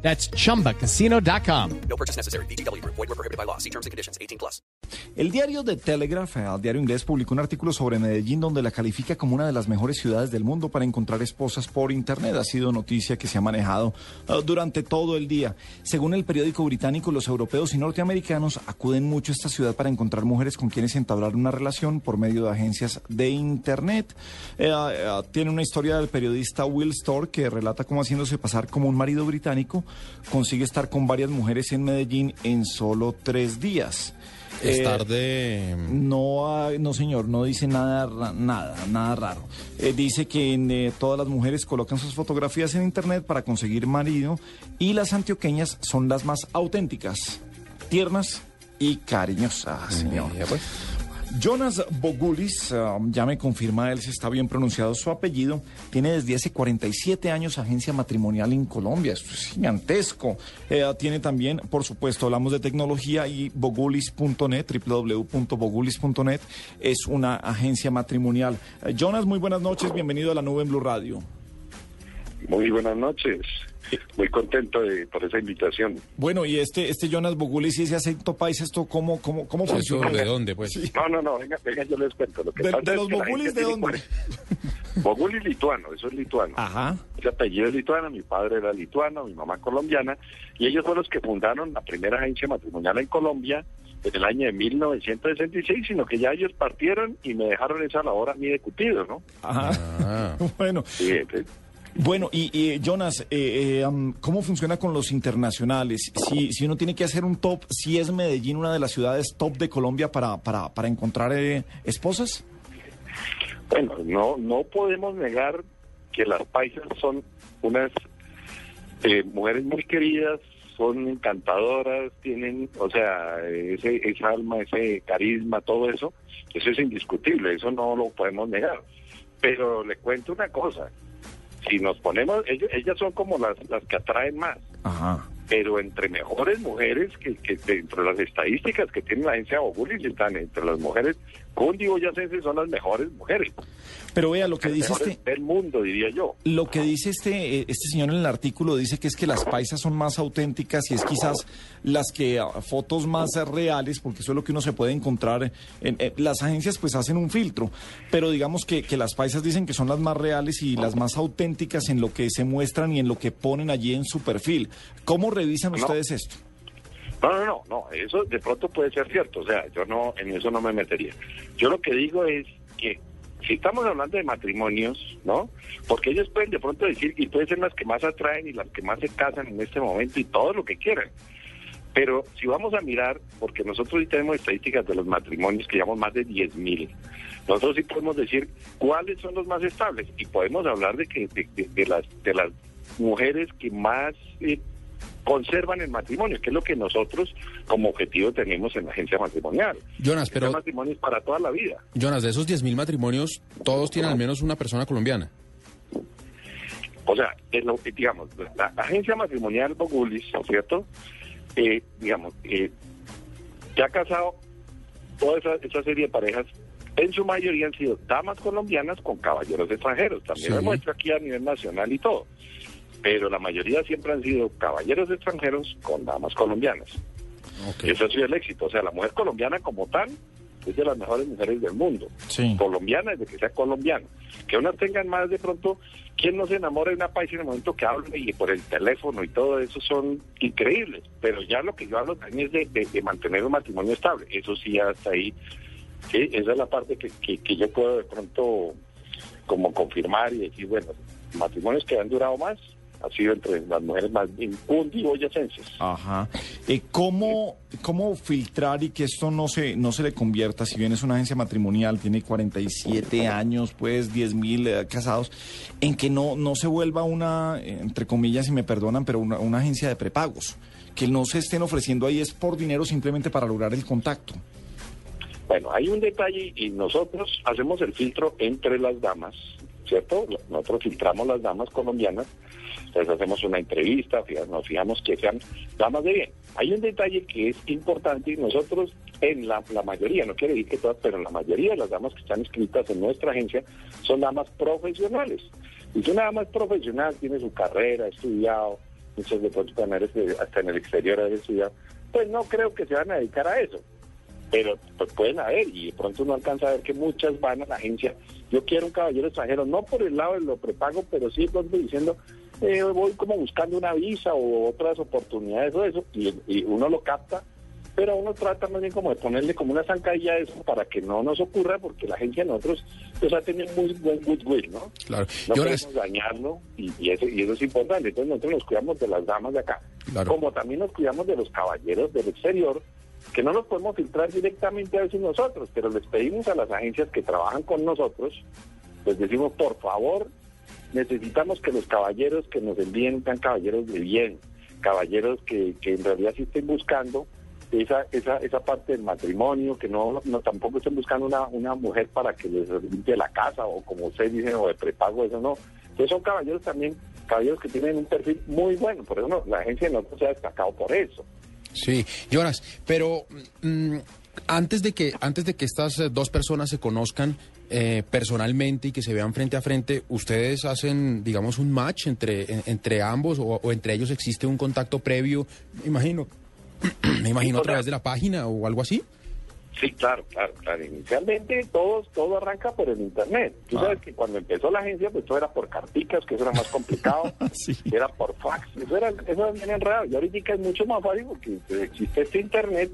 That's chumbacasino.com. No purchase necessary. VGW Group. Void where prohibited by law. See terms and conditions. 18+. El diario The Telegraph, el diario inglés, publicó un artículo sobre Medellín donde la califica como una de las mejores ciudades del mundo para encontrar esposas por internet. Ha sido noticia que se ha manejado durante todo el día. Según el periódico británico, los europeos y norteamericanos acuden mucho a esta ciudad para encontrar mujeres con quienes entablar una relación por medio de agencias de internet. Tiene una historia del periodista Will Storr que relata cómo, haciéndose pasar como un marido británico, consigue estar con varias mujeres en Medellín en solo 3 días. Estar de... No, señor, no dice nada raro. Dice que todas las mujeres colocan sus fotografías en internet para conseguir marido y las antioqueñas son las más auténticas, tiernas y cariñosas, señor. Pues. Jonas Bogulis, ya me confirma él si está bien pronunciado su apellido, tiene desde hace 47 años agencia matrimonial en Colombia. Esto es gigantesco. Tiene también, por supuesto, hablamos de tecnología y Bogulis.net, www.bogulis.net, es una agencia matrimonial. Jonas, muy buenas noches, bienvenido a La Nube en Blue Radio. Muy buenas noches. Muy contento por esa invitación. Bueno, y este Jonas Bogulis y ese acento paisa, ¿esto cómo funciona? ¿De dónde, pues? Sí. No, venga, yo les cuento. Lo que ¿De los Bogulis de dónde? Bogulis lituano, eso es lituano. Ajá. Ese apellido es lituano, mi padre era lituano, mi mamá colombiana, y ellos fueron los que fundaron la primera agencia matrimonial en Colombia en el año de 1966, sino que ya ellos partieron y me dejaron esa labor a mí de cutido, ¿no? Ajá. Bueno. Sí, Bueno, y Jonas, ¿cómo funciona con los internacionales? Si uno tiene que hacer un top, ¿si es Medellín una de las ciudades top de Colombia para encontrar esposas? Bueno, no podemos negar que las paisas son unas mujeres muy queridas, son encantadoras, tienen, o sea, esa alma, ese carisma, todo eso es indiscutible, eso no lo podemos negar. Pero le cuento una cosa. Si nos ponemos, ellas son como las que atraen más. Ajá. Pero entre mejores mujeres, que dentro de las estadísticas que tiene la agencia Bogulis, están entre las mujeres cundiboyacenses, son las mejores mujeres. Pero vea, lo que dice del mundo, diría yo. Lo que dice este señor en el artículo, dice que es que las paisas son más auténticas y es quizás las que fotos más reales, porque eso es lo que uno se puede encontrar. Las agencias pues hacen un filtro, pero digamos que las paisas dicen que son las más reales y las más auténticas en lo que se muestran y en lo que ponen allí en su perfil. ¿Cómo revisan ustedes esto? No, eso de pronto puede ser cierto, o sea, yo no, en eso no me metería. Yo lo que digo es que si estamos hablando de matrimonios, ¿no? Porque ellos pueden de pronto decir, y pueden ser las que más atraen y las que más se casan en este momento y todo lo que quieran. Pero si vamos a mirar, porque nosotros sí tenemos estadísticas de los matrimonios que llevamos más de 10.000, nosotros sí podemos decir cuáles son los más estables y podemos hablar de que de las mujeres que más conservan el matrimonio, que es lo que nosotros como objetivo tenemos en la agencia matrimonial. Jonas, pero... matrimonios para toda la vida. Jonas, de esos 10.000 matrimonios, todos tienen al menos una persona colombiana. O sea, digamos, la agencia matrimonial Bogulis, ¿no es cierto? Ya ha casado toda esa serie de parejas. En su mayoría han sido damas colombianas con caballeros extranjeros. También lo muestro aquí a nivel nacional y todo. Pero la mayoría siempre han sido caballeros extranjeros con damas colombianas. Okay. Eso ha sido el éxito. O sea, la mujer colombiana como tal es de las mejores mujeres del mundo. Sí. Colombiana, desde que sea colombiana. Que unas tengan más de pronto, quien no se enamora de una paisa en el momento que habla y por el teléfono y todo eso son increíbles. Pero ya lo que yo hablo también es de mantener un matrimonio estable. Eso sí, hasta ahí. ¿Sí? Esa es la parte que yo puedo de pronto como confirmar y decir, bueno, matrimonios que han durado más ha sido entre las mujeres más cundiboyacenses. Ajá. ¿Cómo filtrar y que esto no se le convierta? Si bien es una agencia matrimonial, tiene 47 años, pues 10.000 casados, en que no se vuelva una, entre comillas, si me perdonan, pero una agencia de prepagos, que no se estén ofreciendo ahí es por dinero simplemente para lograr el contacto. Bueno, hay un detalle y nosotros hacemos el filtro entre las damas, ¿cierto? Nosotros filtramos las damas colombianas, les hacemos una entrevista, nos fijamos que sean damas de bien. Hay un detalle que es importante y nosotros en la mayoría, no quiere decir que todas, pero en la mayoría de las damas que están inscritas en nuestra agencia son damas profesionales. Y si una dama es profesional, tiene su carrera, ha estudiado, muchos de pronto hasta en el exterior ha estudiado, pues no creo que se van a dedicar a eso. Pero pues pueden haber, y de pronto uno alcanza a ver que muchas van a la agencia. Yo quiero un caballero extranjero, no por el lado de lo prepago, pero sí pronto diciendo, voy como buscando una visa o otras oportunidades o eso, y uno lo capta, pero uno trata más bien como de ponerle como una zancadilla a eso para que no nos ocurra, porque la agencia de nosotros pues ha tenido muy buen goodwill, ¿no? Claro. No podemos dañarlo, y eso es importante. Entonces nosotros nos cuidamos de las damas de acá, claro, como también nos cuidamos de los caballeros del exterior, que no los podemos filtrar directamente a veces nosotros, pero les pedimos a las agencias que trabajan con nosotros, les decimos, por favor, necesitamos que los caballeros que nos envíen sean caballeros de bien, caballeros que en realidad sí estén buscando esa parte del matrimonio, que no tampoco estén buscando una mujer para que les limpie la casa, o como ustedes dicen, o de prepago, eso no. Entonces son caballeros también, caballeros que tienen un perfil muy bueno, por eso la agencia no se ha destacado por eso. Sí, Jonas, pero antes de que estas dos personas se conozcan personalmente y que se vean frente a frente, ¿ustedes hacen, digamos, un match entre ambos o entre ellos existe un contacto previo, me imagino a través de la página o algo así? Sí, claro. Inicialmente todo arranca por el internet. Tú sabes que cuando empezó la agencia, pues todo era por carticas, que eso era más complicado, sí, era por fax, eso era bien enredado. Y ahorita es mucho más fácil porque existe este internet,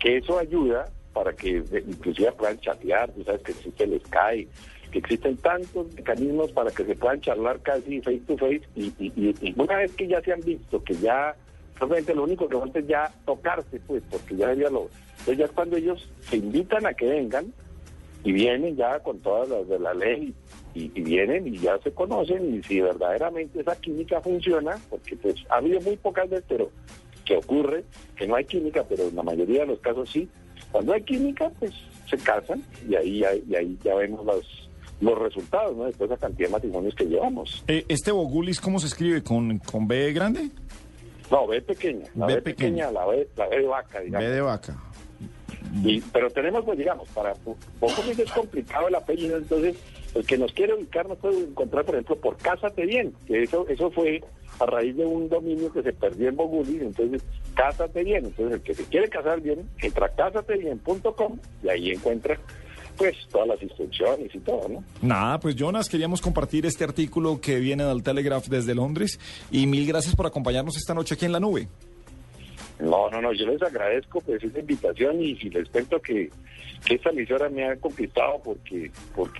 que eso ayuda para que inclusive puedan chatear. Tú sabes que existe el Skype, que existen tantos mecanismos para que se puedan charlar casi face to face. Y una vez que ya se han visto, que ya realmente lo único que falta es ya tocarse, pues, porque ya sería lo... Entonces ya cuando ellos se invitan a que vengan, y vienen ya con todas las de la ley, y vienen y ya se conocen, y si verdaderamente esa química funciona, porque pues ha habido muy pocas veces, pero que ocurre que no hay química, pero en la mayoría de los casos sí, cuando hay química, pues se casan, y ahí ya vemos los resultados, ¿no? Después la cantidad de matrimonios que llevamos. ¿Este Bogulis cómo se escribe? ¿Con B grande? No, B pequeña, la B pequeña, la B de vaca, digamos. B de vaca. Y, pero tenemos, pues digamos, para Bogulis es complicado el apellido, entonces el que nos quiere ubicar nos puede encontrar, por ejemplo, por Cásate Bien, que eso fue a raíz de un dominio que se perdió en Bogulis, entonces Cásate Bien, entonces el que se quiere casar bien, entra a casatebien.com y ahí encuentra pues todas las instrucciones y todo, ¿no? Nada, pues Jonas, queríamos compartir este artículo que viene del Telegraph desde Londres, y mil gracias por acompañarnos esta noche aquí en La Nube. No, yo les agradezco pues esa invitación, y les cuento que esta emisora me ha conquistado porque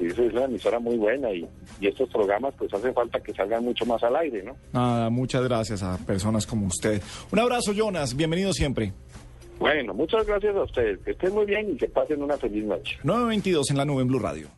es una emisora muy buena, y estos programas pues hacen falta que salgan mucho más al aire, ¿no? Nada, muchas gracias a personas como usted. Un abrazo, Jonas, bienvenido siempre. Bueno, muchas gracias a ustedes, que estén muy bien y que pasen una feliz noche. 9:22 en La Nube en Blue Radio.